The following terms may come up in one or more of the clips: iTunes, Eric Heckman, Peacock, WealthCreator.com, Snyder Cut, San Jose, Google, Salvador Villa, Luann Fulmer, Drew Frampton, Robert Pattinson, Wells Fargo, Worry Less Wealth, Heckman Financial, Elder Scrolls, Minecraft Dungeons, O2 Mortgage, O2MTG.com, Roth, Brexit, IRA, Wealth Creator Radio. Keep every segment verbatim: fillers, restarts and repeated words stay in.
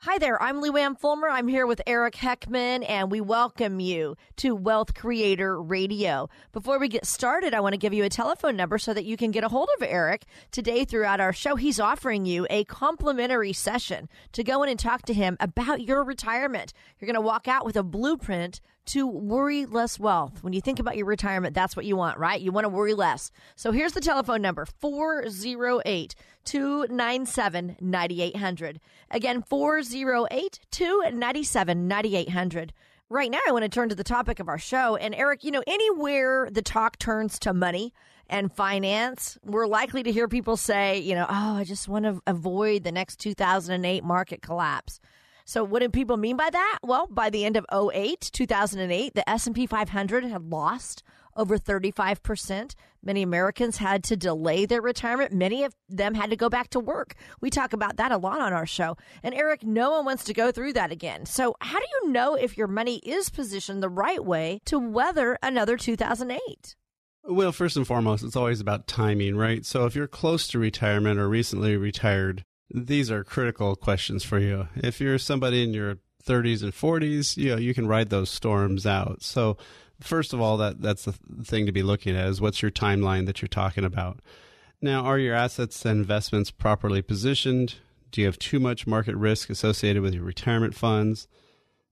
Hi there, I'm Luann Fulmer. I'm here with Eric Heckman, and we welcome you to Wealth Creator Radio. Before we get started, I want to give you a telephone number so that you can get a hold of Eric. Today, throughout our show, he's offering you a complimentary session to go in and talk to him about your retirement. You're going to walk out with a blueprint to worry less wealth. When you think about your retirement, that's what you want, right? You want to worry less. So here's the telephone number, four oh eight, two nine seven, nine eight zero zero. Again, four oh eight, two nine seven, nine eight zero zero. Right now, I want to turn to the topic of our show. And Eric, you know, anywhere the talk turns to money and finance, we're likely to hear people say, you know, oh, I just want to avoid the next two thousand eight market collapse. So what did people mean by that? Well, by the end of oh eight, two thousand eight, the S and P five hundred had lost over thirty-five percent. Many Americans had to delay their retirement. Many of them had to go back to work. We talk about that a lot on our show. And Eric, no one wants to go through that again. So how do you know if your money is positioned the right way to weather another two thousand eight? Well, first and foremost, it's always about timing, right? So if you're close to retirement or recently retired, these are critical questions for you. If you're somebody in your thirties and forties, you know, you can ride those storms out. So first of all, that that's the thing to be looking at is what's your timeline that you're talking about. Now, are your assets and investments properly positioned? Do you have too much market risk associated with your retirement funds?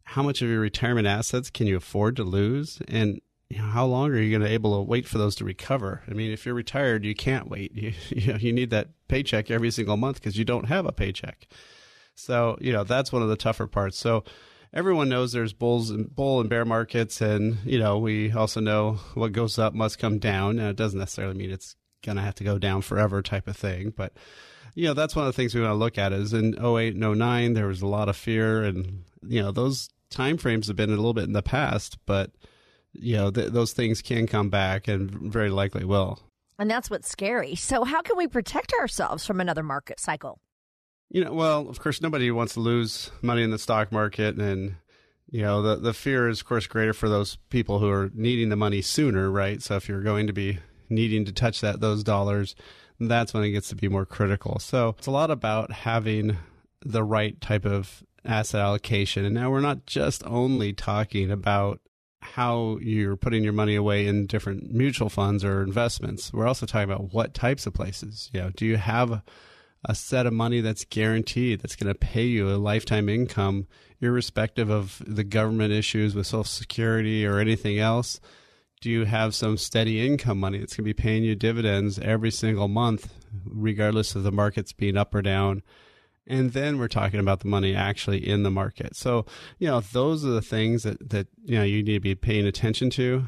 How much of your retirement assets can you afford to lose? And you know, how long are you going to able to wait for those to recover? I mean, if you're retired, you can't wait. You you, know, you need that paycheck every single month because you don't have a paycheck. So, you know, that's one of the tougher parts. So everyone knows there's bulls and bull and bear markets. And, you know, we also know what goes up must come down. And it doesn't necessarily mean it's going to have to go down forever type of thing. But, you know, that's one of the things we want to look at is in oh eight and oh nine, there was a lot of fear. And, you know, those timeframes have been a little bit in the past, but you know, th- those things can come back and very likely will. And that's what's scary. So how can we protect ourselves from another market cycle? You know, well, of course, nobody wants to lose money in the stock market. And, you know, the, the fear is, of course, greater for those people who are needing the money sooner, right? So if you're going to be needing to touch that those dollars, that's when it gets to be more critical. So it's a lot about having the right type of asset allocation. And now we're not just only talking about how you're putting your money away in different mutual funds or investments. We're also talking about what types of places. You know, do you have a, a set of money that's guaranteed, that's going to pay you a lifetime income, irrespective of the government issues with Social Security or anything else? Do you have some steady income money that's going to be paying you dividends every single month, regardless of the markets being up or down? And then we're talking about the money actually in the market. So, you know, those are the things that, that you know, you need to be paying attention to.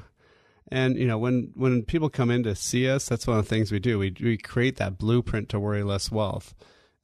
And, you know, when, when people come in to see us, that's one of the things we do. We, we create that blueprint to worry less wealth.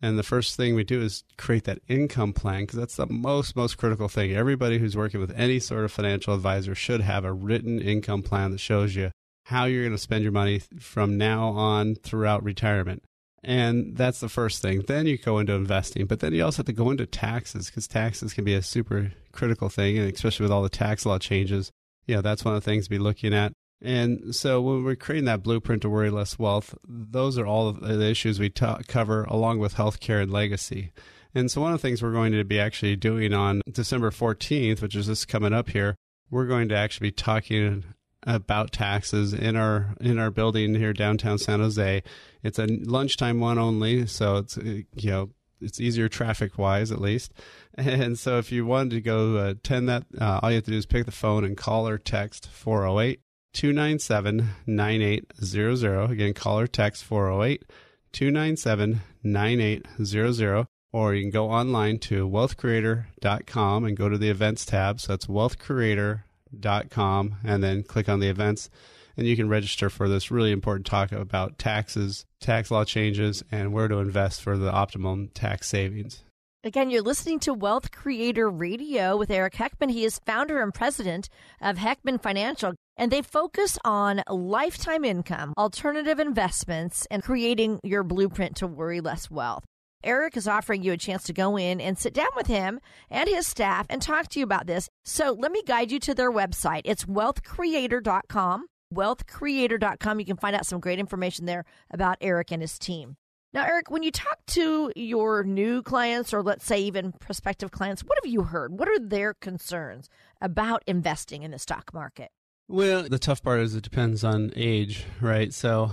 And the first thing we do is create that income plan, because that's the most, most critical thing. Everybody who's working with any sort of financial advisor should have a written income plan that shows you how you're going to spend your money from now on throughout retirement. And that's the first thing. Then you go into investing, but then you also have to go into taxes, because taxes can be a super critical thing, and especially with all the tax law changes. You know, that's one of the things to be looking at. And so when we're creating that blueprint to worry less wealth, those are all of the issues we ta- cover along with healthcare and legacy. And so one of the things we're going to be actually doing on December fourteenth, which is just coming up here, we're going to actually be talking about taxes in our in our building here downtown San Jose. It's a lunchtime one only, so it's you know it's easier traffic wise at least. And so if you wanted to go attend that, uh, all you have to do is pick the phone and call or text four oh eight, two nine seven, nine eight zero zero. Again, call or text four oh eight, two nine seven, nine eight zero zero, or you can go online to Wealth Creator dot com and go to the events tab. So that's Wealth Creator dot com. Dot com, and then click on the events, and you can register for this really important talk about taxes, tax law changes, and where to invest for the optimum tax savings. Again, you're listening to Wealth Creator Radio with Eric Heckman. He is founder and president of Heckman Financial, and they focus on lifetime income, alternative investments, and creating your blueprint to worry less wealth. Eric is offering you a chance to go in and sit down with him and his staff and talk to you about this. So let me guide you to their website. It's Wealth Creator dot com. Wealth Creator dot com. You can find out some great information there about Eric and his team. Now, Eric, when you talk to your new clients or let's say even prospective clients, what have you heard? What are their concerns about investing in the stock market? Well, the tough part is it depends on age, right? So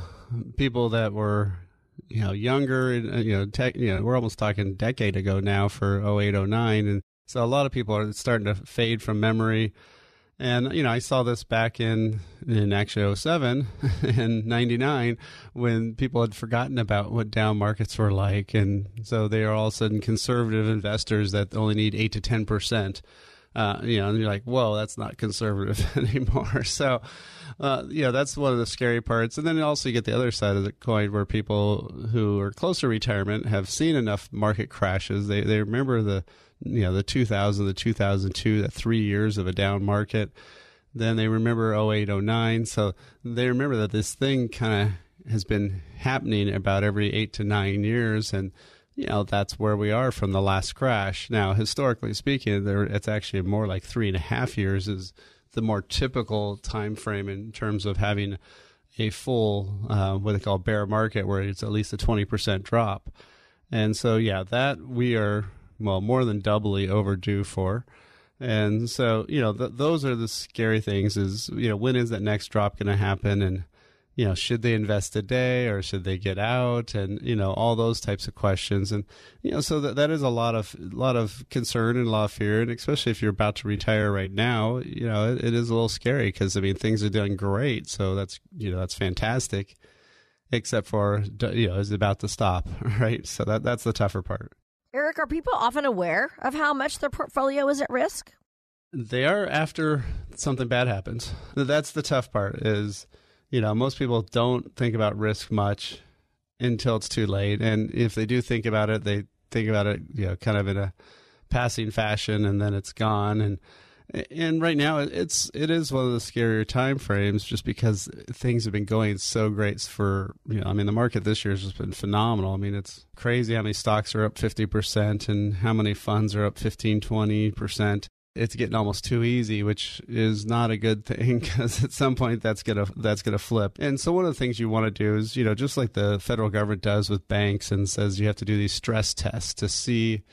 people that were, you know, younger, you know, tech, you know, we're almost talking a decade ago now for oh eight, oh nine. And so a lot of people are starting to fade from memory. And, you know, I saw this back in, in actually oh seven and ninety-nine when people had forgotten about what down markets were like. And so they are all of a sudden conservative investors that only need eight to ten percent. Uh, you know, and you're like, whoa, that's not conservative anymore. So, uh, you know, that's one of the scary parts. And then also you get the other side of the coin where people who are close to retirement have seen enough market crashes. They they remember the, you know, the two thousand, the two thousand two, that three years of a down market. Then they remember oh eight, oh nine. So they remember that this thing kind of has been happening about every eight to nine years. And, you know, that's where we are from the last crash. Now, historically speaking, there, it's actually more like three and a half years is the more typical time frame in terms of having a full, uh, what they call bear market, where it's at least a twenty percent drop. And so, yeah, that we are, well, more than doubly overdue for. And so, you know, th- those are the scary things is, you know, when is that next drop going to happen? And, you know, should they invest today or should they get out? And, you know, all those types of questions. And, you know, so that, that is a lot of a lot of concern and a lot of fear. And especially if you're about to retire right now, you know, it, it is a little scary because, I mean, things are doing great. So that's, you know, that's fantastic, except for, you know, it's about to stop, right? So that that's the tougher part. Eric, are people often aware of how much their portfolio is at risk? They are after something bad happens. That's the tough part is, you know, most people don't think about risk much until it's too late. And if they do think about it, they think about it, you know, kind of in a passing fashion, and then it's gone. And and right now, it's it is one of the scarier time frames just because things have been going so great for, you know, I mean, the market this year has just been phenomenal. I mean, it's crazy how many stocks are up fifty percent and how many funds are up fifteen, twenty percent. It's getting almost too easy, which is not a good thing because at some point that's going to that's gonna flip. And so one of the things you want to do is, you know, just like the federal government does with banks and says you have to do these stress tests to see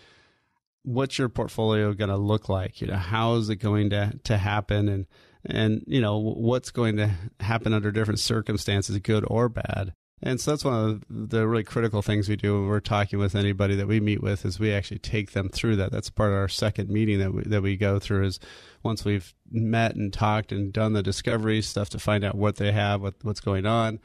what's your portfolio going to look like, you know, how is it going to, to happen and, and, you know, what's going to happen under different circumstances, good or bad. And so that's one of the really critical things we do when we're talking with anybody that we meet with is we actually take them through that. That's part of our second meeting that we, that we go through is once we've met and talked and done the discovery stuff to find out what they have, what, what's going on,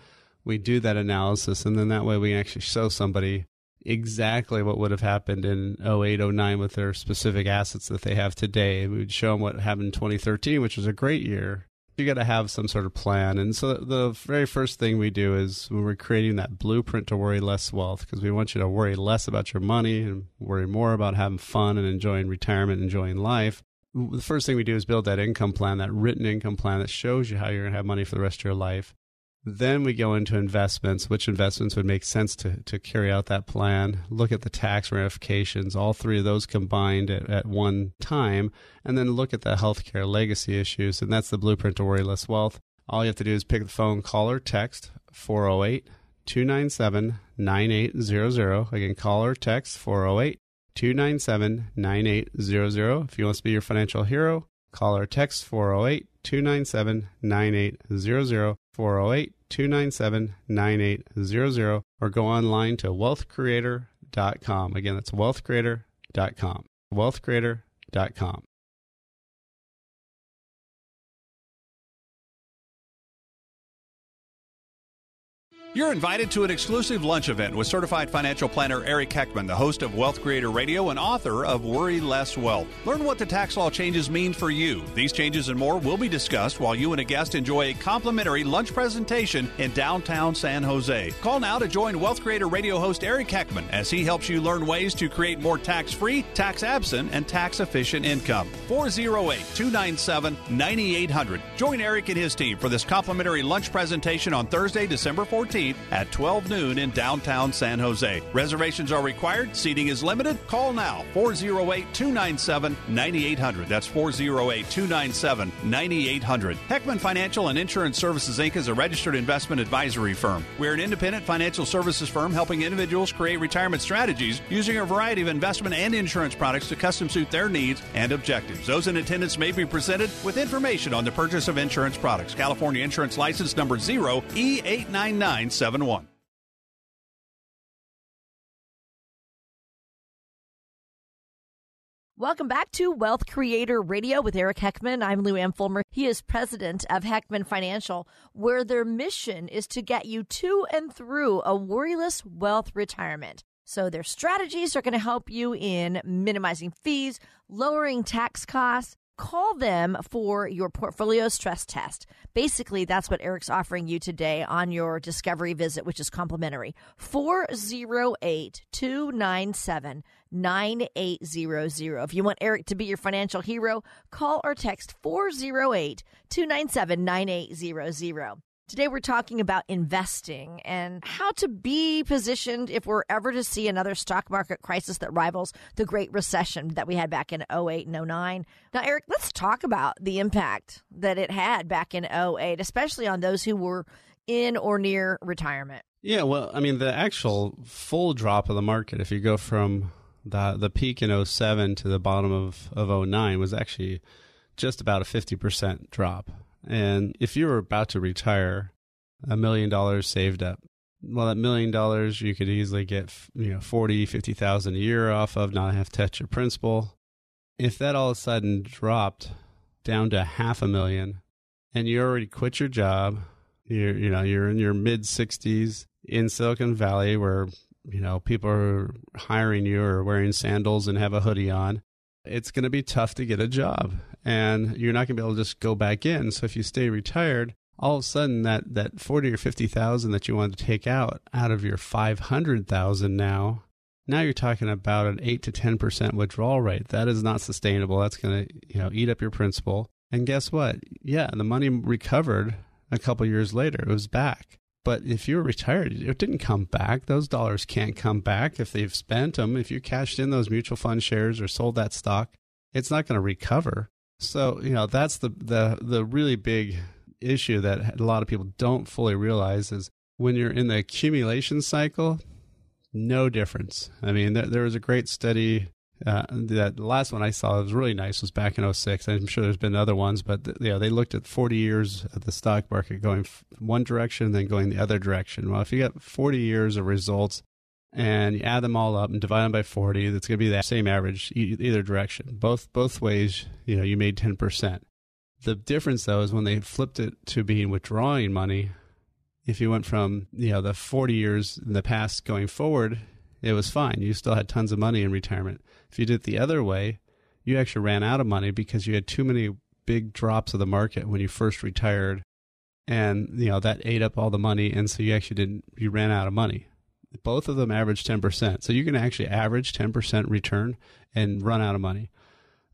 we do that analysis. And then that way we actually show somebody exactly what would have happened in oh eight, oh nine with their specific assets that they have today. We would show them what happened in twenty thirteen, which was a great year. You got to have some sort of plan. And so the very first thing we do is when we're creating that blueprint to worry less wealth, because we want you to worry less about your money and worry more about having fun and enjoying retirement, enjoying life. The first thing we do is build that income plan, that written income plan that shows you how you're going to have money for the rest of your life. Then we go into investments, which investments would make sense to, to carry out that plan, look at the tax ramifications, all three of those combined at, at one time, and then look at the healthcare legacy issues. And that's the blueprint to worry less wealth. All you have to do is pick the phone, call or text four oh eight, two nine seven, nine eight zero zero. Again, call or text four oh eight, two nine seven, nine eight zero zero. If you want to be your financial hero, call or text four oh eight, two nine seven, nine eight zero zero. four oh eight, two nine seven, nine eight zero zero, or go online to Wealth Creator dot com. Again, that's Wealth Creator dot com. Wealth Creator dot com. You're invited to an exclusive lunch event with certified financial planner Eric Heckman, the host of Wealth Creator Radio and author of Worry Less Wealth. Learn what the tax law changes mean for you. These changes and more will be discussed while you and a guest enjoy a complimentary lunch presentation in downtown San Jose. Call now to join Wealth Creator Radio host Eric Heckman as he helps you learn ways to create more tax-free, tax-absent, and tax-efficient income. four oh eight, two nine seven, nine eight hundred. Join Eric and his team for this complimentary lunch presentation on Thursday, December fourteenth. At twelve noon in downtown San Jose. Reservations are required. Seating is limited. Call now, four oh eight, two nine seven, nine eight hundred. That's four oh eight, two nine seven, nine eight hundred. Heckman Financial and Insurance Services, Incorporated is a registered investment advisory firm. We're an independent financial services firm helping individuals create retirement strategies using a variety of investment and insurance products to custom suit their needs and objectives. Those in attendance may be presented with information on the purchase of insurance products. California Insurance License Number zero E eight nine nine. seven one. Welcome back to Wealth Creator Radio with Eric Heckman. I'm Luann Fulmer. He is president of Heckman Financial, where their mission is to get you to and through a worryless wealth retirement. So their strategies are going to help you in minimizing fees, lowering tax costs. Call them for your portfolio stress test. Basically, that's what Eric's offering you today on your discovery visit, which is complimentary. four oh eight, two nine seven, nine eight hundred. If you want Eric to be your financial hero, call or text four oh eight, two nine seven, nine eight hundred. Today, we're talking about investing and how to be positioned if we're ever to see another stock market crisis that rivals the Great Recession that we had back in oh eight and oh nine. Now, Eric, let's talk about the impact that it had back in oh eight, especially on those who were in or near retirement. Yeah, well, I mean, the actual full drop of the market, if you go from the the peak in oh seven to the bottom of, of oh nine, was actually just about a fifty percent drop. And if you were about to retire, a million dollars saved up, well, that million dollars you could easily get, you know, forty, fifty thousand a year off of, not have to touch your principal. If that all of a sudden dropped down to half a million, and you already quit your job, you're, you know, you're in your mid sixties in Silicon Valley, where, you know, people are hiring you or wearing sandals and have a hoodie on, it's going to be tough to get a job. And you're not going to be able to just go back in. So if you stay retired, all of a sudden that, that forty or fifty thousand that you wanted to take out out of your five hundred thousand now, now you're talking about an eight to ten percent withdrawal rate. That is not sustainable. That's going to, you know, eat up your principal. And guess what? Yeah, the money recovered a couple of years later. It was back. But if you were retired, it didn't come back. Those dollars can't come back if they've spent them. If you cashed in those mutual fund shares or sold that stock, it's not going to recover. So, you know, that's the, the, the really big issue that a lot of people don't fully realize is when you're in the accumulation cycle, no difference. I mean, there, there was a great study, uh, that the last one I saw that was really nice was back in oh six. I'm sure there's been other ones, but you know, they looked at forty years of the stock market going one direction, then going the other direction. Well, if you got forty years of results and you add them all up and divide them by forty, that's going to be the same average either direction. Both both ways, you know, you made ten percent. The difference, though, is when they flipped it to being withdrawing money, if you went from, you know, the forty years in the past going forward, it was fine. You still had tons of money in retirement. If you did it the other way, you actually ran out of money because you had too many big drops of the market when you first retired. And, you know, that ate up all the money. And so you actually didn't, you ran out of money. Both of them average ten percent. So you can actually average ten percent return and run out of money.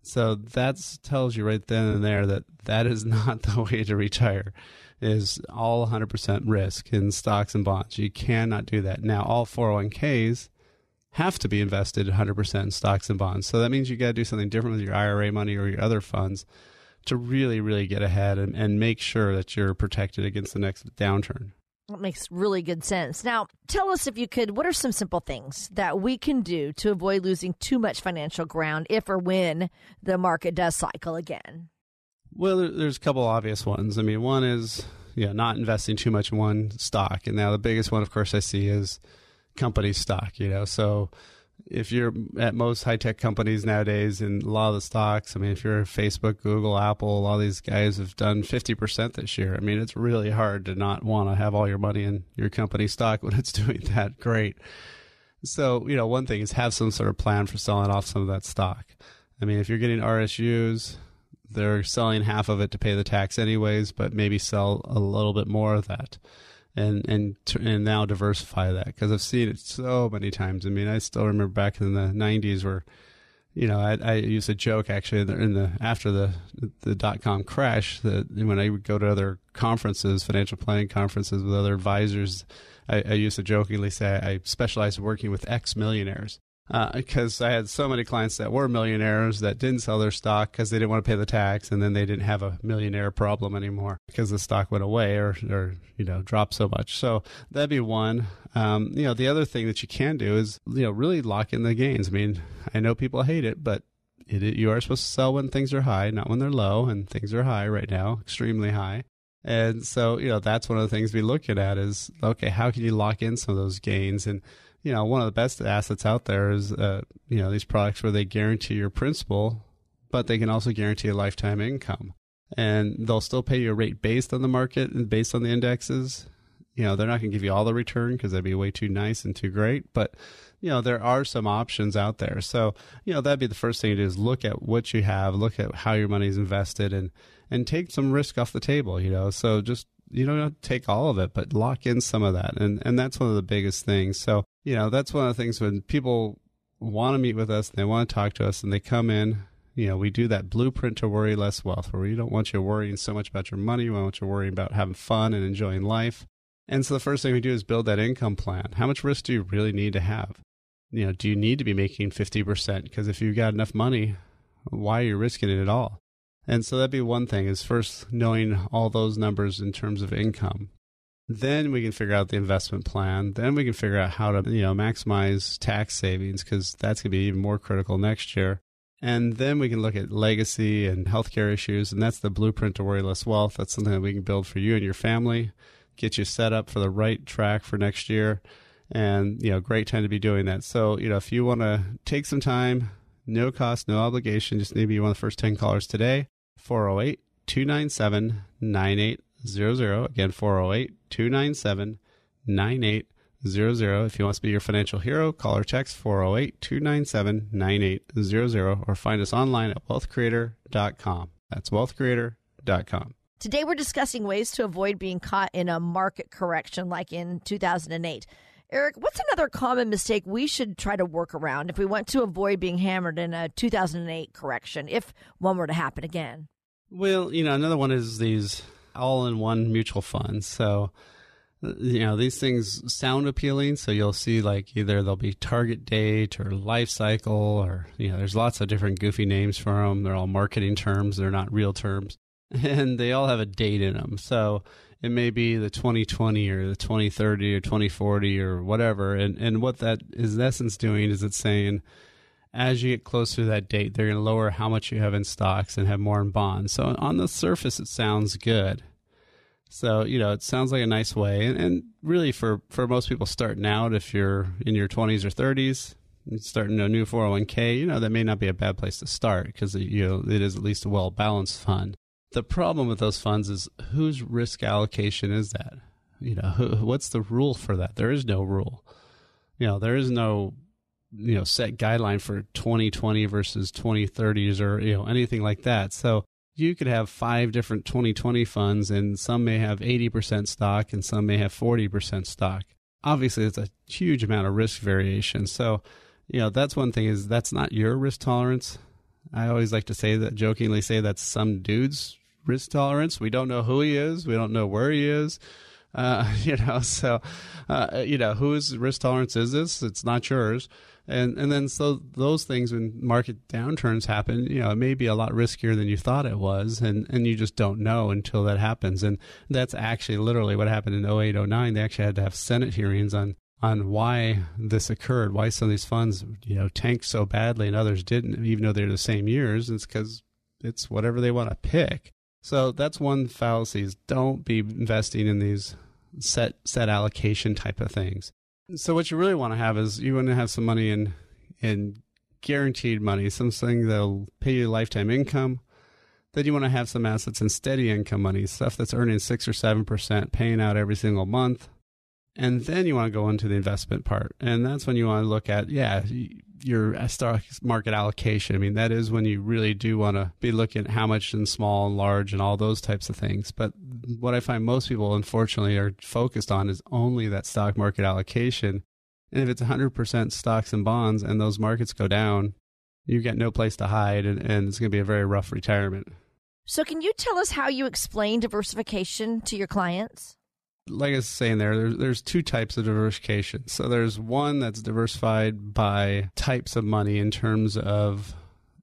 So that tells you right then and there that that is not the way to retire, is all one hundred percent risk in stocks and bonds. You cannot do that. Now, all four oh one k's have to be invested one hundred percent in stocks and bonds. So that means you got to do something different with your I R A money or your other funds to really, really get ahead and, and make sure that you're protected against the next downturn. That makes really good sense. Now, tell us, if you could, what are some simple things that we can do to avoid losing too much financial ground if or when the market does cycle again? Well, there's a couple obvious ones. I mean, one is, you know, not investing too much in one stock. And now the biggest one, of course, I see is company stock, you know. So if you're at most high-tech companies nowadays and a lot of the stocks, I mean, if you're Facebook, Google, Apple, a lot of these guys have done fifty percent this year. I mean, it's really hard to not want to have all your money in your company stock when it's doing that great. So, you know, one thing is have some sort of plan for selling off some of that stock. I mean, if you're getting R S Us, they're selling half of it to pay the tax anyways, but maybe sell a little bit more of that. And and and now diversify that, because I've seen it so many times. I mean, I still remember back in the nineties where, you know, I, I used to joke actually in the, in the after the the dot com crash that when I would go to other conferences, financial planning conferences with other advisors, I, I used to jokingly say I specialized in working with ex-millionaires because uh, I had so many clients that were millionaires that didn't sell their stock because they didn't want to pay the tax, and then they didn't have a millionaire problem anymore because the stock went away or, or you know, dropped so much. So that'd be one. Um, you know, the other thing that you can do is, you know, really lock in the gains. I mean, I know people hate it, but it, you are supposed to sell when things are high, not when they're low, and things are high right now, extremely high. And so, you know, that's one of the things we look at is, okay, how can you lock in some of those gains? And you know, one of the best assets out there is, uh, you know, these products where they guarantee your principal, but they can also guarantee a lifetime income. And they'll still pay you a rate based on the market and based on the indexes. You know, they're not going to give you all the return because that'd be way too nice and too great. But, you know, there are some options out there. So, you know, that'd be the first thing to do is look at what you have, look at how your money's invested, and, and take some risk off the table, you know. So just, you don't have to take all of it, but lock in some of that. And, and that's one of the biggest things. So, you know, that's one of the things when people want to meet with us and they want to talk to us and they come in, you know, we do that blueprint to worry less wealth where we don't want you worrying so much about your money. We want you worrying about having fun and enjoying life. And so the first thing we do is build that income plan. How much risk do you really need to have? You know, do you need to be making fifty percent? Because if you've got enough money, why are you risking it at all? And so that'd be one thing is first knowing all those numbers in terms of income. Then we can figure out the investment plan. Then we can figure out how to, you know, maximize tax savings, because that's going to be even more critical next year. And then we can look at legacy and healthcare issues. And that's the blueprint to worry less wealth. That's something that we can build for you and your family, get you set up for the right track for next year. And, you know, great time to be doing that. So, you know, if you want to take some time, no cost, no obligation, just maybe you're one of the first ten callers today, four oh eight, two nine seven, nine eight zero zero. Again, four oh eight, two nine seven, nine eight zero zero. If you want us to be your financial hero, call or text four oh eight, two nine seven, nine eight zero zero or find us online at Wealth Creator dot com. That's Wealth Creator dot com. Today we're discussing ways to avoid being caught in a market correction like in two thousand eight. Eric, what's another common mistake we should try to work around if we want to avoid being hammered in a two thousand eight correction, if one were to happen again? Well, you know, another one is these all-in-one mutual funds. So, you know, these things sound appealing. So you'll see like either there'll be target date or life cycle or, you know, there's lots of different goofy names for them. They're all marketing terms. They're not real terms. And they all have a date in them. So it may be the twenty twenty or the twenty thirty or twenty forty or whatever. And, and what that is in essence doing is it's saying, as you get closer to that date, they're going to lower how much you have in stocks and have more in bonds. So on the surface, it sounds good. So, you know, it sounds like a nice way. And, and really for, for most people starting out, if you're in your twenties or thirties, starting a new four oh one k, you know, that may not be a bad place to start because, you know, it is at least a well-balanced fund. The problem with those funds is whose risk allocation is that? You know, who, what's the rule for that? There is no rule. You know, there is no you know, set guideline for twenty twenty versus twenty thirties or, you know, anything like that. So you could have five different twenty twenty funds and some may have eighty percent stock and some may have forty percent stock. Obviously, it's a huge amount of risk variation. So, you know, that's one thing is that's not your risk tolerance. I always like to say that, jokingly say that's some dude's risk tolerance. We don't know who he is. We don't know where he is. Uh, you know, so, uh, you know, whose risk tolerance is this? It's not yours. And and then so those things when market downturns happen, you know, it may be a lot riskier than you thought it was. And, and you just don't know until that happens. And that's actually literally what happened in oh eight, oh nine. They actually had to have Senate hearings on, on why this occurred, why some of these funds, you know, tanked so badly and others didn't, even though they're the same years. It's because it's whatever they want to pick. So that's one fallacy is don't be investing in these set set allocation type of things. So what you really want to have is you want to have some money in and guaranteed money, something that'll pay you lifetime income. Then you want to have some assets in steady income money, stuff that's earning six or seven percent, paying out every single month. And then you want to go into the investment part. And that's when you want to look at, yeah, your stock market allocation. I mean, that is when you really do want to be looking at how much in small and large and all those types of things. But what I find most people, unfortunately, are focused on is only that stock market allocation. And if it's one hundred percent stocks and bonds and those markets go down, you get no place to hide, and, and it's going to be a very rough retirement. So can you tell us how you explain diversification to your clients? Like I was saying there, there's, there's two types of diversification. So there's one that's diversified by types of money in terms of,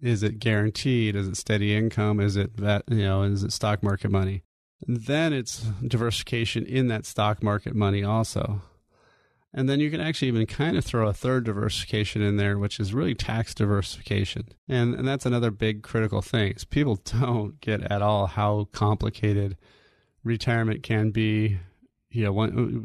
is it guaranteed? Is it steady income? Is it that, you know, is it stock market money? Then it's diversification in that stock market money also. And then you can actually even kind of throw a third diversification in there, which is really tax diversification. And, and that's another big critical thing. People don't get at all how complicated retirement can be. You know,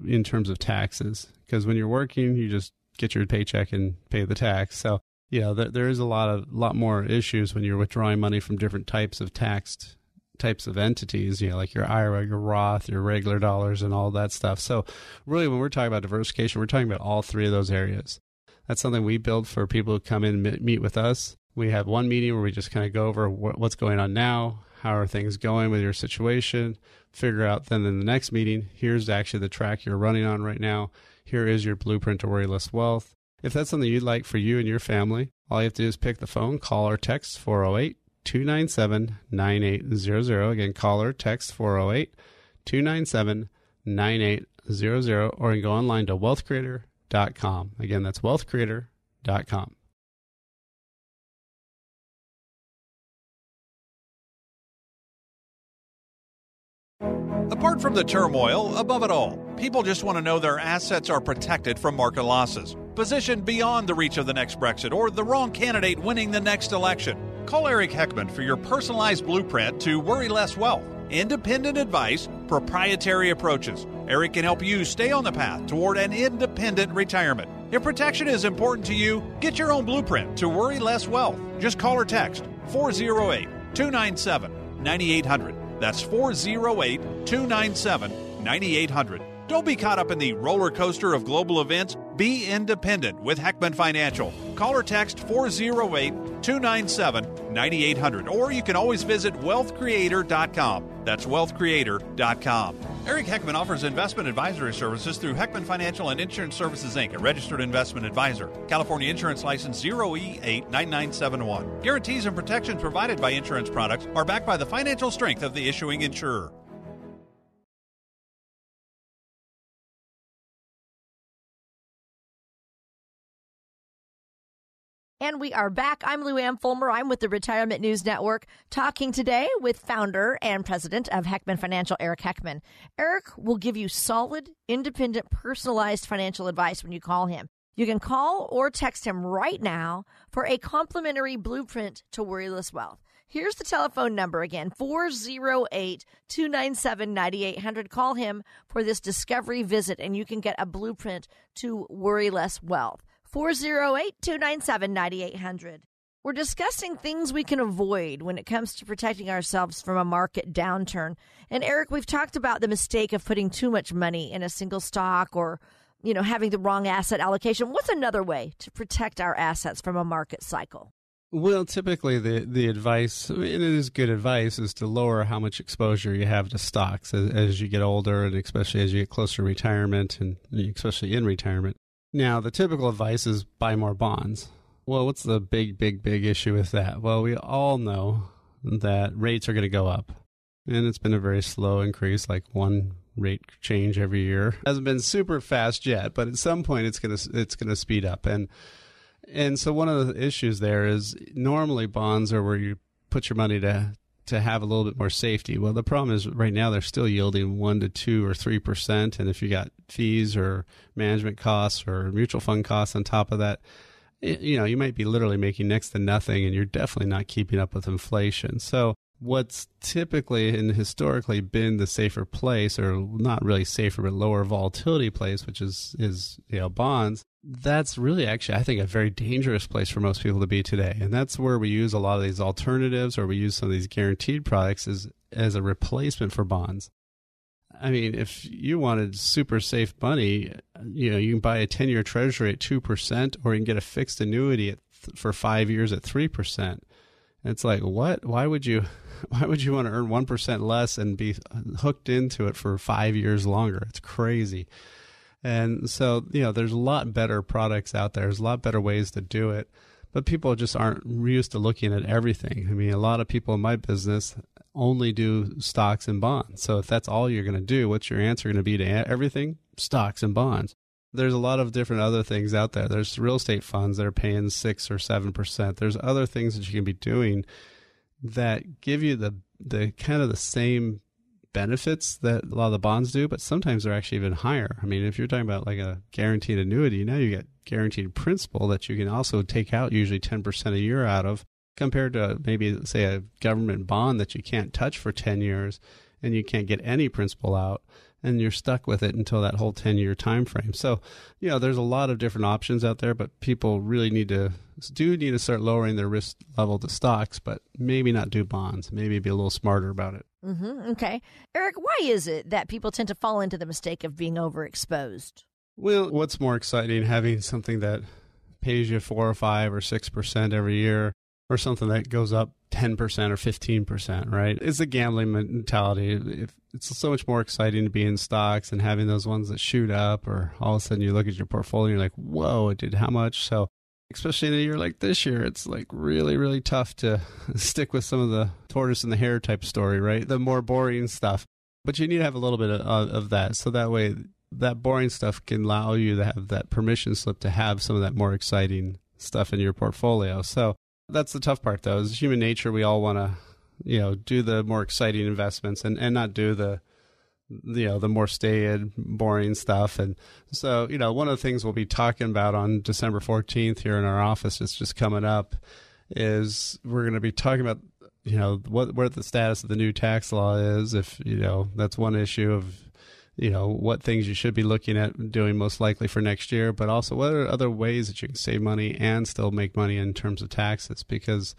in terms of taxes, because when you're working, you just get your paycheck and pay the tax. So, you know, there, there is a lot of lot more issues when you're withdrawing money from different types of taxed types of entities, you know, like your I R A, your Roth, your regular dollars and all that stuff. So really, when we're talking about diversification, we're talking about all three of those areas. That's something we build for people who come in and meet with us. We have one meeting where we just kind of go over what, what's going on now. How are things going with your situation? Figure out then in the next meeting, here's actually the track you're running on right now. Here is your blueprint to Worry Less Wealth. If that's something you'd like for you and your family, all you have to do is pick the phone, call or text four oh eight, two nine seven, nine eight zero zero. Again, call or text four oh eight, two nine seven, nine eight zero zero, or you can go online to Wealth Creator dot com. Again, that's Wealth Creator dot com. Apart from the turmoil, above it all, people just want to know their assets are protected from market losses, positioned beyond the reach of the next Brexit or the wrong candidate winning the next election. Call Eric Heckman for your personalized blueprint to Worry Less Wealth. Independent advice, proprietary approaches. Eric can help you stay on the path toward an independent retirement. If protection is important to you, get your own blueprint to Worry Less Wealth. Just call or text four oh eight, two nine seven, nine eight zero zero. That's four oh eight, two nine seven, nine eight zero zero. Don't be caught up in the roller coaster of global events. Be independent with Heckman Financial. Call or text four oh eight, two nine seven, nine eight zero zero. Or you can always visit Wealth Creator dot com. That's Wealth Creator dot com. Eric Heckman offers investment advisory services through Heckman Financial and Insurance Services, Incorporated, a registered investment advisor. California Insurance License zero E eight nine nine seven one. Guarantees and protections provided by insurance products are backed by the financial strength of the issuing insurer. And we are back. I'm Luann Fulmer. I'm with the Retirement News Network, talking today with founder and president of Heckman Financial, Eric Heckman. Eric will give you solid, independent, personalized financial advice when you call him. You can call or text him right now for a complimentary blueprint to Worry Less Wealth. Here's the telephone number again, four oh eight, two nine seven, nine eight zero zero. Call him for this discovery visit, and you can get a blueprint to Worry Less Wealth. four oh eight, two nine seven, nine eight zero zero. We're discussing things we can avoid when it comes to protecting ourselves from a market downturn. And Eric, we've talked about the mistake of putting too much money in a single stock or, you know, having the wrong asset allocation. What's another way to protect our assets from a market cycle? Well, typically the, the advice, and it is good advice, is to lower how much exposure you have to stocks as, as you get older, and especially as you get closer to retirement, and especially in retirement. Now, the typical advice is buy more bonds. Well, what's the big, big, big issue with that? Well, we all know that rates are going to go up. And it's been a very slow increase, like one rate change every year. Hasn't been super fast yet, but at some point it's going to it's going to speed up. And and so one of the issues there is normally bonds are where you put your money to to have a little bit more safety. Well, the problem is right now they're still yielding one to two or three percent. And if you got fees or management costs or mutual fund costs on top of that, it, you know, you might be literally making next to nothing, and you're definitely not keeping up with inflation. So what's typically and historically been the safer place, or not really safer, but lower volatility place, which is, is, you know, bonds, that's really actually, I think, a very dangerous place for most people to be today. And that's where we use a lot of these alternatives, or we use some of these guaranteed products as, as a replacement for bonds. I mean, if you wanted super safe money, you know, you can buy a ten-year treasury at two percent, or you can get a fixed annuity at th- for five years at three percent. And it's like, what? Why would you, why would you want to earn one percent less and be hooked into it for five years longer? It's crazy. And so, you know, there's a lot better products out there. There's a lot better ways to do it. But people just aren't used to looking at everything. I mean, a lot of people in my business only do stocks and bonds. So if that's all you're going to do, what's your answer going to be to everything? Stocks and bonds. There's a lot of different other things out there. There's real estate funds that are paying six or seven percent. There's other things that you can be doing that give you the the kind of the same benefits that a lot of the bonds do, but sometimes they're actually even higher. I mean, if you're talking about like a guaranteed annuity, now you get guaranteed principal that you can also take out usually ten percent a year out of, compared to maybe, say, a government bond that you can't touch for ten years and you can't get any principal out, and you're stuck with it until that whole ten-year time frame. So, you know, there's a lot of different options out there, but people really need to, do need to start lowering their risk level to stocks, but maybe not do bonds. Maybe be a little smarter about it. Mm-hmm. Okay. Eric, why is it that people tend to fall into the mistake of being overexposed? Well, what's more exciting, having something that pays you four or five or six percent every year, or something that goes up ten percent or fifteen percent, right? It's a gambling mentality. It's so much more exciting to be in stocks and having those ones that shoot up, or all of a sudden you look at your portfolio and you're like, whoa, it did how much? So especially in a year like this year, it's like really, really tough to stick with some of the tortoise and the hare type story, right? The more boring stuff. But you need to have a little bit of, of that. So that way, that boring stuff can allow you to have that permission slip to have some of that more exciting stuff in your portfolio. So that's the tough part, though. As human nature, we all want to, you know, do the more exciting investments and, and not do the, you know, the more staid, boring stuff. And so, you know, one of the things we'll be talking about on December fourteenth here in our office, it's just coming up, is we're going to be talking about, you know, what what the status of the new tax law is. If, you know, that's one issue of, you know, what things you should be looking at doing most likely for next year, but also what are other ways that you can save money and still make money in terms of taxes, because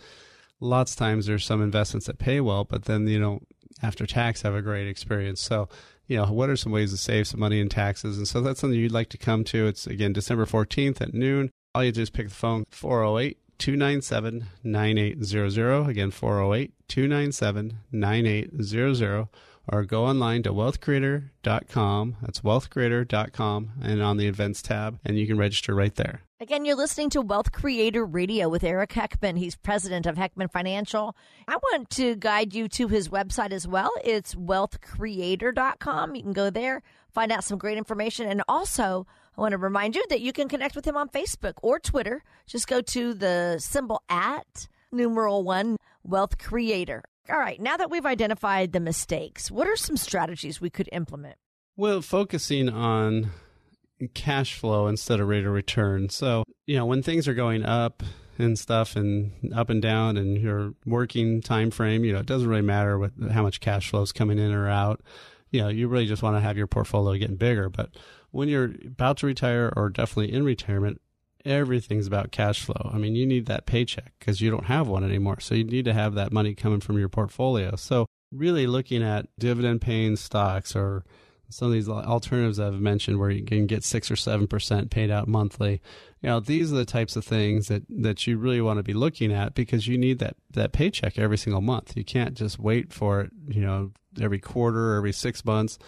lots of times there's some investments that pay well, but then, you know, after tax have a great experience. So, you know, what are some ways to save some money in taxes? And so that's something you'd like to come to. It's, again, December fourteenth at noon. All you do is pick the phone, four oh eight, two nine seven, nine eight zero zero. Again, four oh eight, two nine seven, nine eight zero zero. Or go online to Wealth Creator dot com. That's Wealth Creator dot com, and on the events tab, and you can register right there. Again, you're listening to Wealth Creator Radio with Eric Heckman. He's president of Heckman Financial. I want to guide you to his website as well. It's Wealth Creator dot com. You can go there, find out some great information. And also, I want to remind you that you can connect with him on Facebook or Twitter. Just go to the symbol at numeral one, Wealth Creator. All right, now that we've identified the mistakes, what are some strategies we could implement? Well, focusing on cash flow instead of rate of return. So, you know, when things are going up and stuff and up and down and your working time frame, you know, it doesn't really matter what, how much cash flow is coming in or out. You know, you really just want to have your portfolio getting bigger. But when you're about to retire, or definitely in retirement, everything's about cash flow. I mean, you need that paycheck because you don't have one anymore. So you need to have that money coming from your portfolio. So really looking at dividend paying stocks, or some of these alternatives I've mentioned where you can get six or seven percent paid out monthly. You know, these are the types of things that, that you really want to be looking at, because you need that, that paycheck every single month. You can't just wait for it, you know, every quarter, every six months.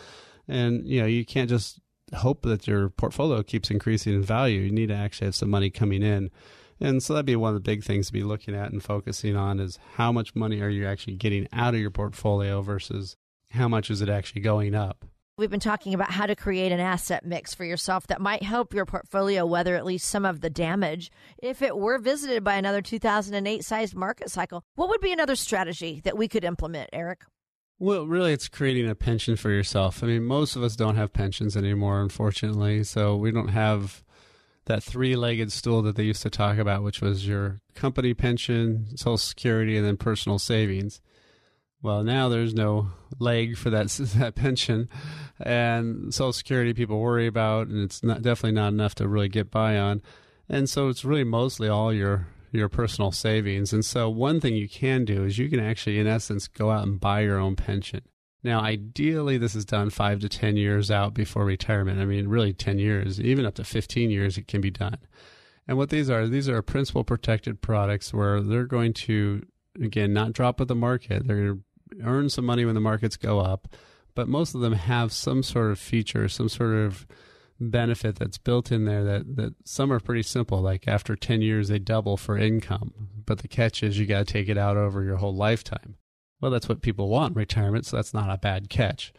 And, you know, you can't just hope that your portfolio keeps increasing in value. You need to actually have some money coming in. And so that'd be one of the big things to be looking at and focusing on, is how much money are you actually getting out of your portfolio versus how much is it actually going up. We've been talking about how to create an asset mix for yourself that might help your portfolio weather at least some of the damage if it were visited by another two thousand eight sized market cycle. What would be another strategy that we could implement, Eric? Well, really, it's creating a pension for yourself. I mean, most of us don't have pensions anymore, unfortunately. So we don't have that three-legged stool that they used to talk about, which was your company pension, Social Security, and then personal savings. Well, now there's no leg for that, that pension, and Social Security people worry about, and it's not, definitely not enough to really get by on. And so it's really mostly all your, your personal savings. And so one thing you can do is you can actually, in essence, go out and buy your own pension. Now, ideally, this is done five to ten years out before retirement. I mean, really ten years, even up to fifteen years, it can be done. And what these are, these are principal protected products where they're going to, again, not drop with the market. They're going to earn some money when the markets go up, but most of them have some sort of feature, some sort of benefit that's built in there that, that some are pretty simple. Like after ten years, they double for income, but the catch is you got to take it out over your whole lifetime. Well, that's what people want in retirement, so that's not a bad catch.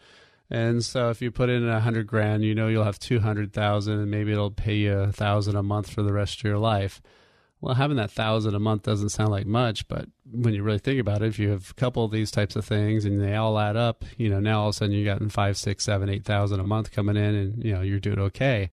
And so if you put in a hundred grand, you know, you'll have two hundred thousand and maybe it'll pay you a thousand a month for the rest of your life. Well, having that thousand a month doesn't sound like much, but when you really think about it, if you have a couple of these types of things and they all add up, you know, now all of a sudden you got in five, six, seven, eight thousand a month coming in, and you know you're doing okay.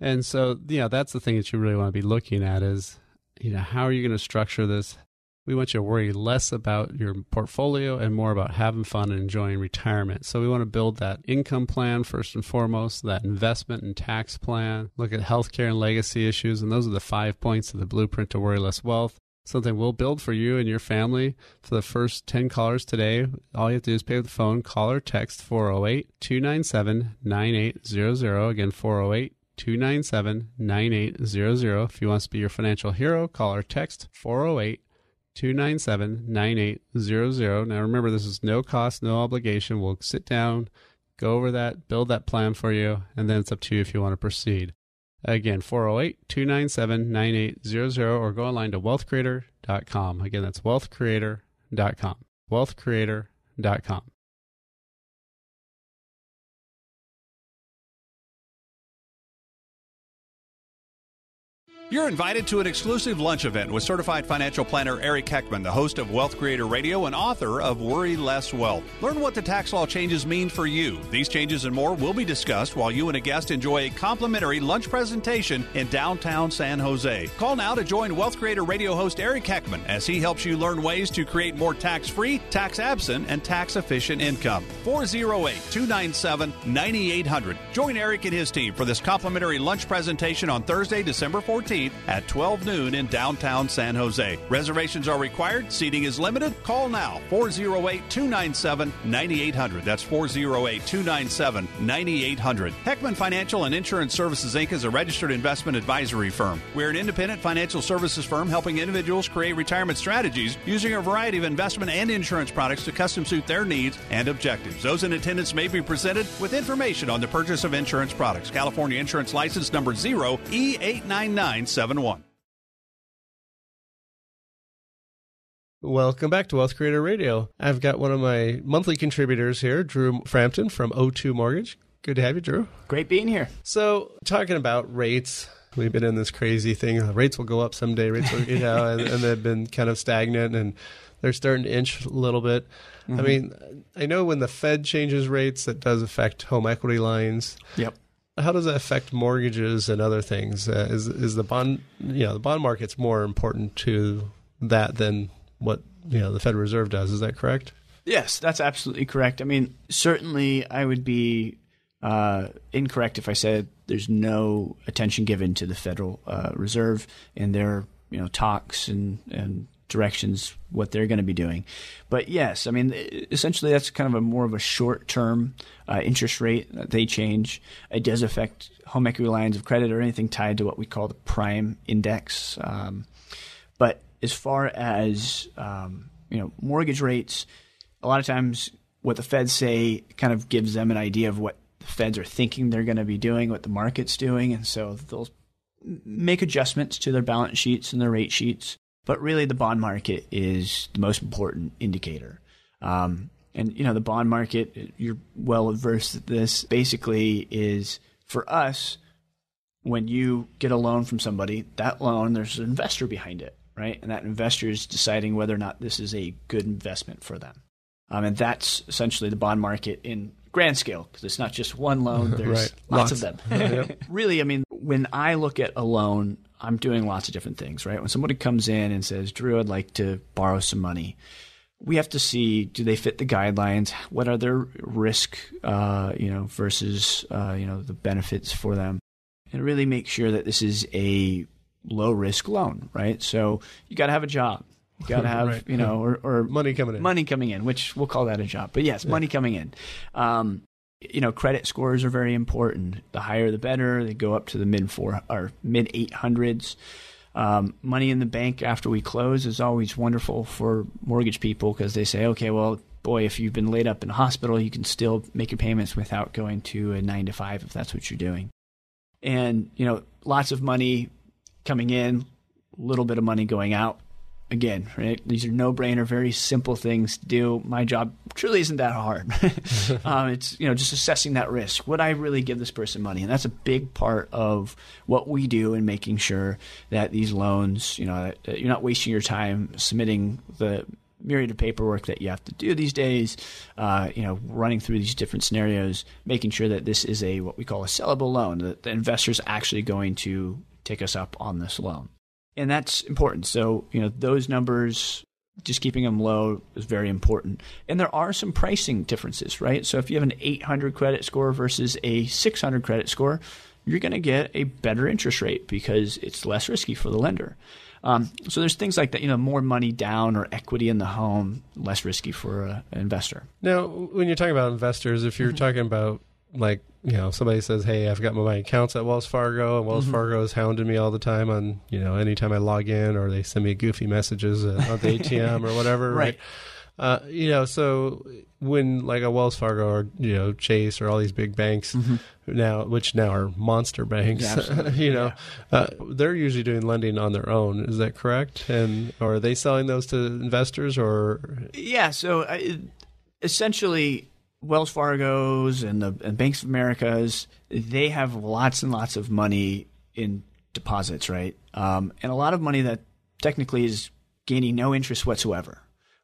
And so, you know, that's the thing that you really want to be looking at is, you know, how are you going to structure this? We want you to worry less about your portfolio and more about having fun and enjoying retirement. So we want to build that income plan first and foremost, that investment and tax plan, look at healthcare and legacy issues. And those are the five points of the blueprint to Worry Less Wealth. Something we'll build for you and your family for the first ten callers today. All you have to do is pick up the phone, call or text four oh eight, two nine seven, nine eight zero zero. Again, four oh eight, two nine seven, nine eight zero zero. If you want us to be your financial hero, call or text four oh eight, two nine seven, nine eight zero zero. Now remember, this is no cost, no obligation. We'll sit down, go over that, build that plan for you, and then it's up to you if you want to proceed. Again, four oh eight, two nine seven, nine eight zero zero, or go online to Wealth Creator dot com. Again, that's Wealth Creator dot com. Wealth Creator dot com. You're invited to an exclusive lunch event with certified financial planner Eric Heckman, the host of Wealth Creator Radio and author of Worry Less Wealth. Learn what the tax law changes mean for you. These changes and more will be discussed while you and a guest enjoy a complimentary lunch presentation in downtown San Jose. Call now to join Wealth Creator Radio host Eric Heckman as he helps you learn ways to create more tax-free, tax-absent, and tax-efficient income. four oh eight, two nine seven, nine eight zero zero. Join Eric and his team for this complimentary lunch presentation on Thursday, December fourteenth. At twelve noon in downtown San Jose. Reservations are required. Seating is limited. Call now, four oh eight, two nine seven, nine eight zero zero. That's four oh eight, two nine seven, nine eight zero zero. Heckman Financial and Insurance Services, Incorporated is a registered investment advisory firm. We're an independent financial services firm helping individuals create retirement strategies using a variety of investment and insurance products to custom suit their needs and objectives. Those in attendance may be presented with information on the purchase of insurance products. California Insurance License Number zero E eight nine nine seven one. Welcome back to Wealth Creator Radio. I've got one of my monthly contributors here, Drew Frampton from O two Mortgage. Good to have you, Drew. Great being here. So, talking about rates, we've been in this crazy thing. Rates will go up someday. Rates will, you know, and, and they've been kind of stagnant, and they're starting to inch a little bit. Mm-hmm. I mean, I know when the Fed changes rates, that does affect home equity lines. Yep. How does that affect mortgages and other things? Uh, is is the bond, you know, the bond market's more important to that than what, you know, the Federal Reserve does? Is that correct? Yes, that's absolutely correct. I mean, certainly I would be uh, incorrect if I said there's no attention given to the Federal uh, Reserve and their, you know, talks and, and directions, what they're going to be doing. But yes, I mean, essentially that's kind of a more of a short-term uh, interest rate that they change. It does affect home equity lines of credit or anything tied to what we call the prime index. Um, but as far as, um, you know, mortgage rates, a lot of times what the Feds say kind of gives them an idea of what the Feds are thinking they're going to be doing, what the market's doing. And so they'll make adjustments to their balance sheets and their rate sheets. But really, the bond market is the most important indicator. Um, and, you know, the bond market, you're well versed at this, basically is for us, when you get a loan from somebody, that loan, there's an investor behind it, right? And that investor is deciding whether or not this is a good investment for them. Um, and that's essentially the bond market in grand scale, because it's not just one loan, there's right. lots, lots of them. Yep. Really, I mean, when I look at a loan, I'm doing lots of different things, right? When somebody comes in and says, Drew, I'd like to borrow some money, we have to see, do they fit the guidelines? What are their risk, uh, you know, versus, uh, you know, the benefits for them? And really make sure that this is a low risk loan, right? So you got to have a job. You got to have, right. you know, or, or money coming in, money coming in, which we'll call that a job. But yes, yeah. money coming in. Um, you know, credit scores are very important. The higher, the better. They go up to the mid four or mid eight hundreds. Um, money in the bank after we close is always wonderful for mortgage people because they say, okay, well, boy, if you've been laid up in a hospital, you can still make your payments without going to a nine to five if that's what you're doing. And, you know, lots of money coming in, a little bit of money going out. Again, right? These are no-brainer, very simple things to do. My job truly isn't that hard. um, it's, you know, just assessing that risk. Would I really give this person money? And that's a big part of what we do in making sure that these loans, you know, that you're not wasting your time submitting the myriad of paperwork that you have to do these days, uh, you know, running through these different scenarios, making sure that this is a what we call a sellable loan, that the investor's actually going to take us up on this loan. And that's important. So, you know, those numbers, just keeping them low is very important. And there are some pricing differences, right? So if you have an eight hundred credit score versus a six hundred credit score, you're going to get a better interest rate because it's less risky for the lender. Um, so there's things like that, you know, more money down or equity in the home, less risky for a, an investor. Now, when you're talking about investors, if you're mm-hmm. talking about like, you know, somebody says, hey, I've got my accounts at Wells Fargo, and Wells mm-hmm. Fargo is hounding me all the time on, you know, anytime I log in, or they send me goofy messages at, at the A T M or whatever. Right. Right? Uh, you know, so when like a Wells Fargo or, you know, Chase or all these big banks mm-hmm. now, which now are monster banks, yeah, you know, yeah. uh, they're usually doing lending on their own. Is that correct? And or are they selling those to investors or? Yeah. So I, essentially... Wells Fargo's and the and Banks of America's, they have lots and lots of money in deposits, right? Um, and a lot of money that technically is gaining no interest whatsoever,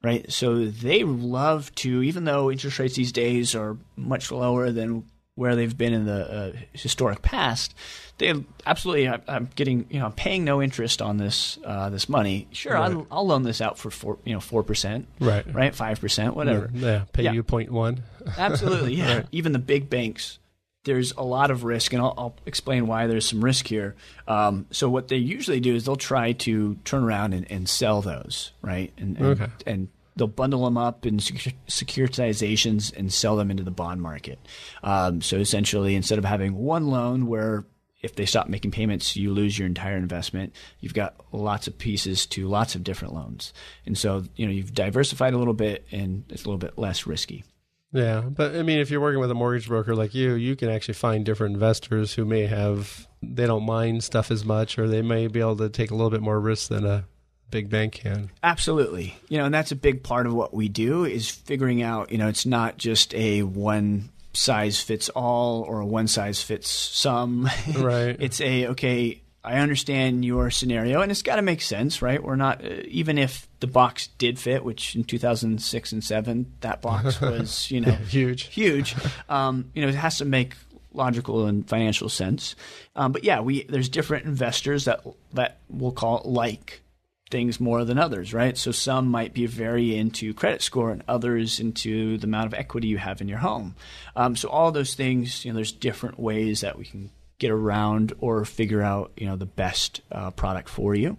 right? So they love to, even though interest rates these days are much lower than where they've been in the uh, historic past, they absolutely, I, I'm getting, you know, I'm paying no interest on this uh, this money. Sure, right. I'll, I'll loan this out for four, you know, four percent, right, right, five percent, whatever. Yeah, pay yeah. you point one. Absolutely, yeah. Right. Even the big banks, there's a lot of risk, and I'll, I'll explain why there's some risk here. Um, so what they usually do is they'll try to turn around and, and sell those, right, and and, okay. and they'll bundle them up in securitizations and sell them into the bond market. Um, so essentially, instead of having one loan where if they stop making payments, you lose your entire investment, you've got lots of pieces to lots of different loans. And so, you know, you've diversified a little bit and it's a little bit less risky. Yeah. But I mean, if you're working with a mortgage broker like you, you can actually find different investors who may have, they don't mind stuff as much, or they may be able to take a little bit more risk than a big bank can. Absolutely. You know, and that's a big part of what we do is figuring out, you know, it's not just a one size fits all or a one size fits some. Right. It's a, okay, I understand your scenario and it's got to make sense, right? We're not, uh, even if the box did fit, which in two thousand six and seven, that box was, you know, huge, huge. Um, you know, it has to make logical and financial sense. Um, but yeah, we, there's different investors that, that we'll call it like things more than others, right? So some might be very into credit score and others into the amount of equity you have in your home. Um, so all those things, you know, there's different ways that we can get around or figure out, you know, the best uh, product for you.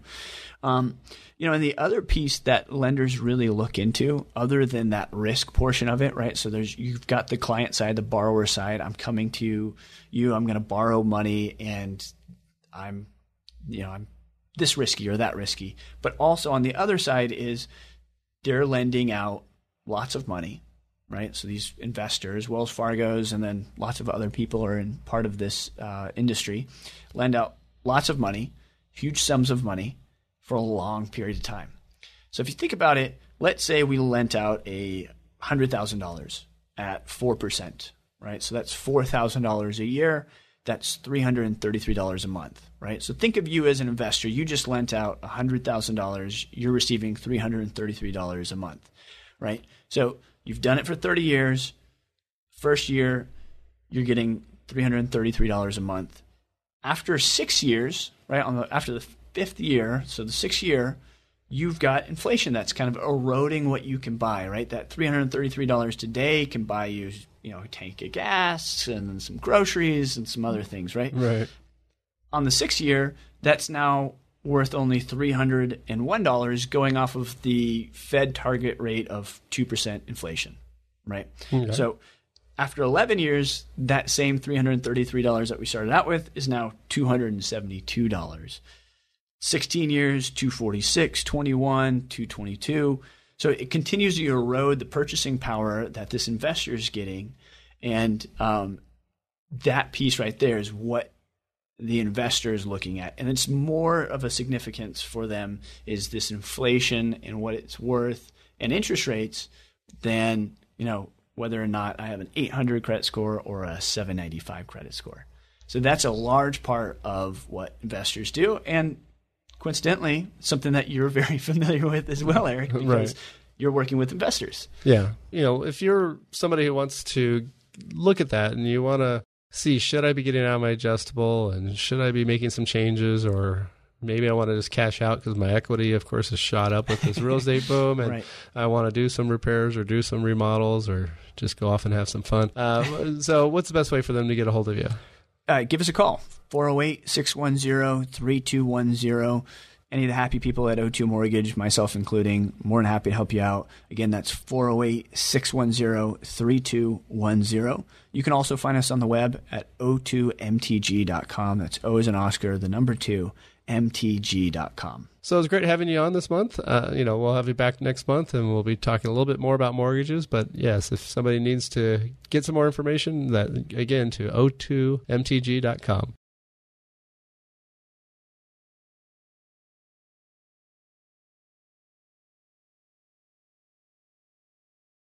Um, you know, and the other piece that lenders really look into other than that risk portion of it, right? So there's, you've got the client side, the borrower side. I'm coming to you, I'm going to borrow money and I'm, you know, I'm this risky or that risky. But also on the other side is they're lending out lots of money, right? So these investors, Wells Fargo's, and then lots of other people are in part of this uh, industry, lend out lots of money, huge sums of money for a long period of time. So if you think about it, let's say we lent out a one hundred thousand dollars at four percent, right? So that's four thousand dollars a year. That's three hundred thirty-three dollars a month, right? So think of you as an investor. You just lent out one hundred thousand dollars. You're receiving three hundred thirty-three dollars a month, right? So you've done it for thirty years. First year, you're getting three hundred thirty-three dollars a month. After six years, right, on the, after the fifth year, so the sixth year, you've got inflation that's kind of eroding what you can buy, right? That three hundred thirty-three dollars today can buy you, you know, a tank of gas and some groceries and some other things, right? Right. On the six year, that's now worth only three hundred one dollars going off of the Fed target rate of two percent inflation, right? Okay. So after eleven years, that same three hundred thirty-three dollars that we started out with is now two hundred seventy-two dollars. sixteen years, two hundred forty-six dollars, twenty-one, two hundred twenty-two. So it continues to erode the purchasing power that this investor is getting. And um, that piece right there is what the investor is looking at. And it's more of a significance for them is this inflation and what it's worth and interest rates than, you know, whether or not I have an eight hundred credit score or a seven ninety-five credit score. So that's a large part of what investors do. And coincidentally, something that you're very familiar with as well, Eric, because right. you're working with investors. Yeah. You know, if you're somebody who wants to look at that and you want to see, should I be getting out of my adjustable and should I be making some changes, or maybe I want to just cash out because my equity, of course, is shot up with this real estate boom, and right. I want to do some repairs or do some remodels or just go off and have some fun. Uh, so what's the best way for them to get a hold of you? Uh, give us a call, four oh eight, six one zero, three two one zero. Any of the happy people at O two Mortgage, myself including, more than happy to help you out. Again, that's four oh eight, six one zero, three two one zero. You can also find us on the web at O two M T G dot com. That's O as in Oscar, the number two, M T G dot com. So it was great having you on this month. Uh, you know, we'll have you back next month, and we'll be talking a little bit more about mortgages. But yes, if somebody needs to get some more information, that again to O two M T G dot com.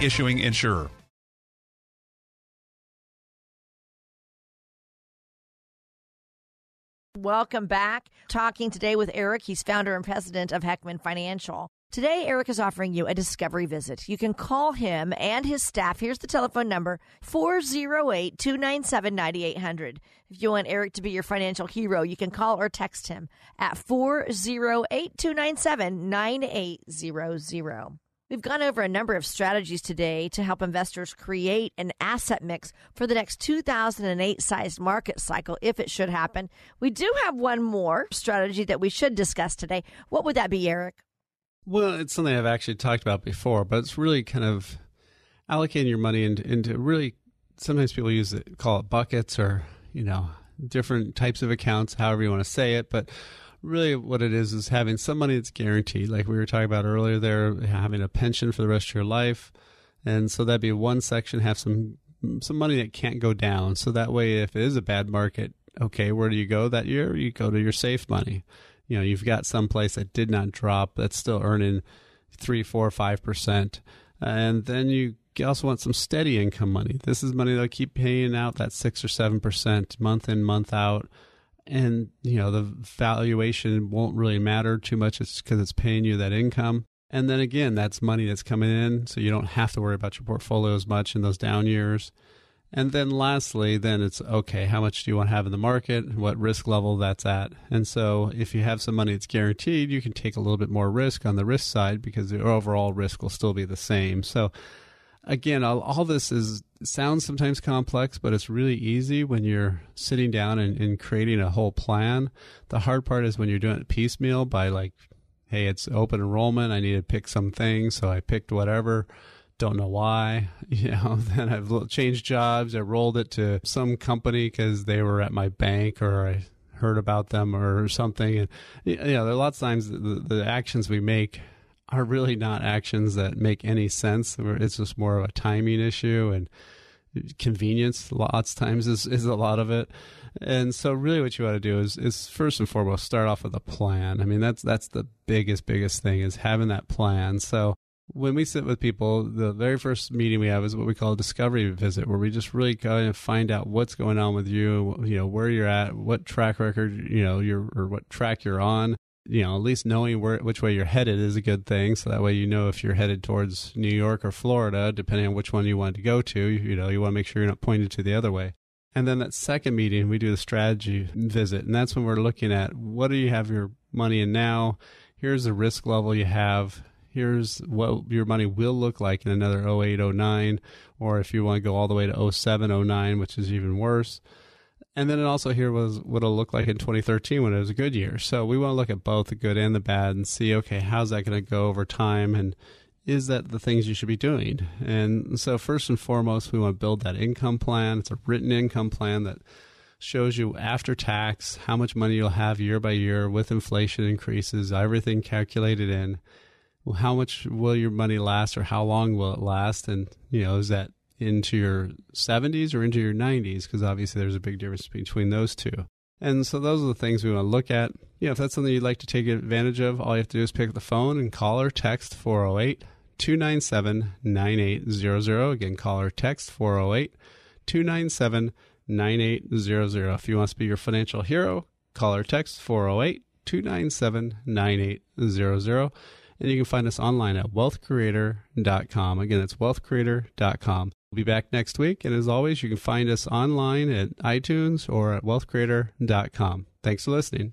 issuing insurer. Welcome back. Talking today with Eric. He's founder and president of Heckman Financial. Today, Eric is offering you a discovery visit. You can call him and his staff. Here's the telephone number, four oh eight, two nine seven, nine eight hundred. If you want Eric to be your financial hero, you can call or text him at four oh eight, two nine seven, nine eight hundred. We've gone over a number of strategies today to help investors create an asset mix for the next two thousand eight-sized market cycle, if it should happen. We do have one more strategy that we should discuss today. What would that be, Eric? Well, it's something I've actually talked about before, but it's really kind of allocating your money into, into really, sometimes people use it, call it buckets or, you know, different types of accounts, however you want to say it, but really what it is is having some money that's guaranteed, like we were talking about earlier there, having a pension for the rest of your life. And so that'd be one section, have some some money that can't go down. So that way, if it is a bad market, okay, where do you go that year? You go to your safe money. You know, you've got some place that did not drop that's still earning three, four, five percent. And then you also want some steady income money. This is money that'll keep paying out that six or seven percent month in, month out. And, you know, the valuation won't really matter too much. It's because it's paying you that income. And then again, that's money that's coming in. So you don't have to worry about your portfolio as much in those down years. And then lastly, then it's, okay, how much do you want to have in the market? What risk level that's at? And so if you have some money that's guaranteed, you can take a little bit more risk on the risk side because the overall risk will still be the same. So again, all, all this is sounds sometimes complex, but it's really easy when you're sitting down and, and creating a whole plan. The hard part is when you're doing it piecemeal by like, hey, it's open enrollment, I need to pick some things, so I picked whatever. Don't know why, you know, then I've changed jobs. I rolled it to some company because they were at my bank or I heard about them or something. And, you know, there are lots of times the, the actions we make are really not actions that make any sense. It's just more of a timing issue and convenience. Lots of times is, is a lot of it. And so really what you want to do is, is first and foremost, start off with a plan. I mean, that's, that's the biggest, biggest thing is having that plan. So when we sit with people, the very first meeting we have is what we call a discovery visit, where we just really go and find out what's going on with you, you know, where you're at, what track record, you know, you're, or what track you're on. You know, at least knowing where, which way you're headed is a good thing. So that way, you know, if you're headed towards New York or Florida, depending on which one you want to go to, you know, you want to make sure you're not pointed to the other way. And then that second meeting, we do the strategy visit. And that's when we're looking at what do you have your money in now? Here's the risk level you have. Here's what your money will look like in another oh eight, oh nine, or if you want to go all the way to oh seven, oh nine, which is even worse. And then it also here was what it'll look like in twenty thirteen when it was a good year. So we want to look at both the good and the bad and see, okay, how's that going to go over time? And is that the things you should be doing? And so first and foremost, we want to build that income plan. It's a written income plan that shows you after tax how much money you'll have year by year with inflation increases, everything calculated in. Well, how much will your money last or how long will it last? And, you know, is that into your seventies or into your nineties? Because obviously there's a big difference between those two. And so those are the things we want to look at. You know, if that's something you'd like to take advantage of, all you have to do is pick up the phone and call or text four oh eight, two nine seven, nine eight zero zero. Again, call or text four oh eight, two nine seven, nine eight zero zero. If you want us to be your financial hero, call or text four oh eight, two nine seven, nine eight zero zero. And you can find us online at wealth creator dot com. Again, it's wealth creator dot com. We'll be back next week. And as always, you can find us online at iTunes or at wealth creator dot com. Thanks for listening.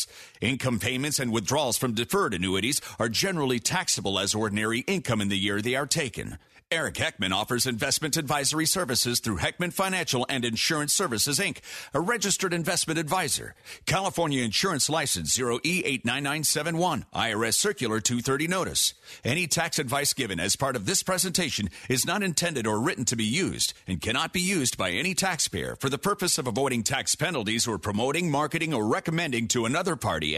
Income payments and withdrawals from deferred annuities are generally taxable as ordinary income in the year they are taken. Eric Heckman offers investment advisory services through Heckman Financial and Insurance Services, Incorporated, a registered investment advisor. California Insurance License zero E eight nine nine seven one, I R S Circular two thirty Notice. Any tax advice given as part of this presentation is not intended or written to be used and cannot be used by any taxpayer for the purpose of avoiding tax penalties or promoting, marketing, or recommending to another party